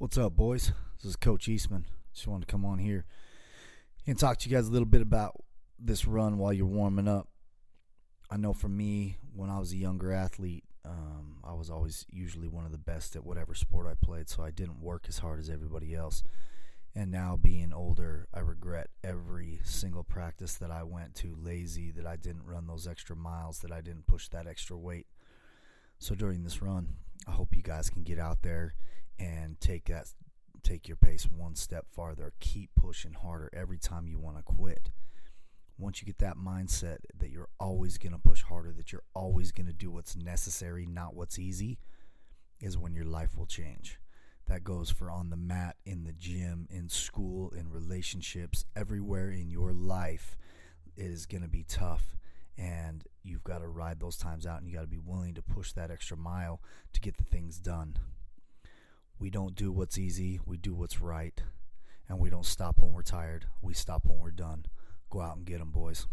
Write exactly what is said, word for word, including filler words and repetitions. What's up, boys? This is Coach Eastman. Just wanted to come on here and talk to you guys a little bit about this run while you're warming up. I know for me, when I was a younger athlete, um, I was always usually one of the best at whatever sport I played, so I didn't work as hard as everybody else. And now being older, I regret every single practice that I went to lazy, that I didn't run those extra miles, that I didn't push that extra weight. So during this run, I hope you guys can get out there and take that, take your pace one step farther. Keep pushing harder every time you want to quit. Once you get that mindset that you're always going to push harder, that you're always going to do what's necessary, not what's easy, is when your life will change. That goes for on the mat, in the gym, in school, in relationships, everywhere in your life. It is going to be tough, and you've got to ride those times out, and you got to be willing to push that extra mile to get the things done. We don't do what's easy, we do what's right, and we don't stop when we're tired, we stop when we're done. Go out and get 'em, boys.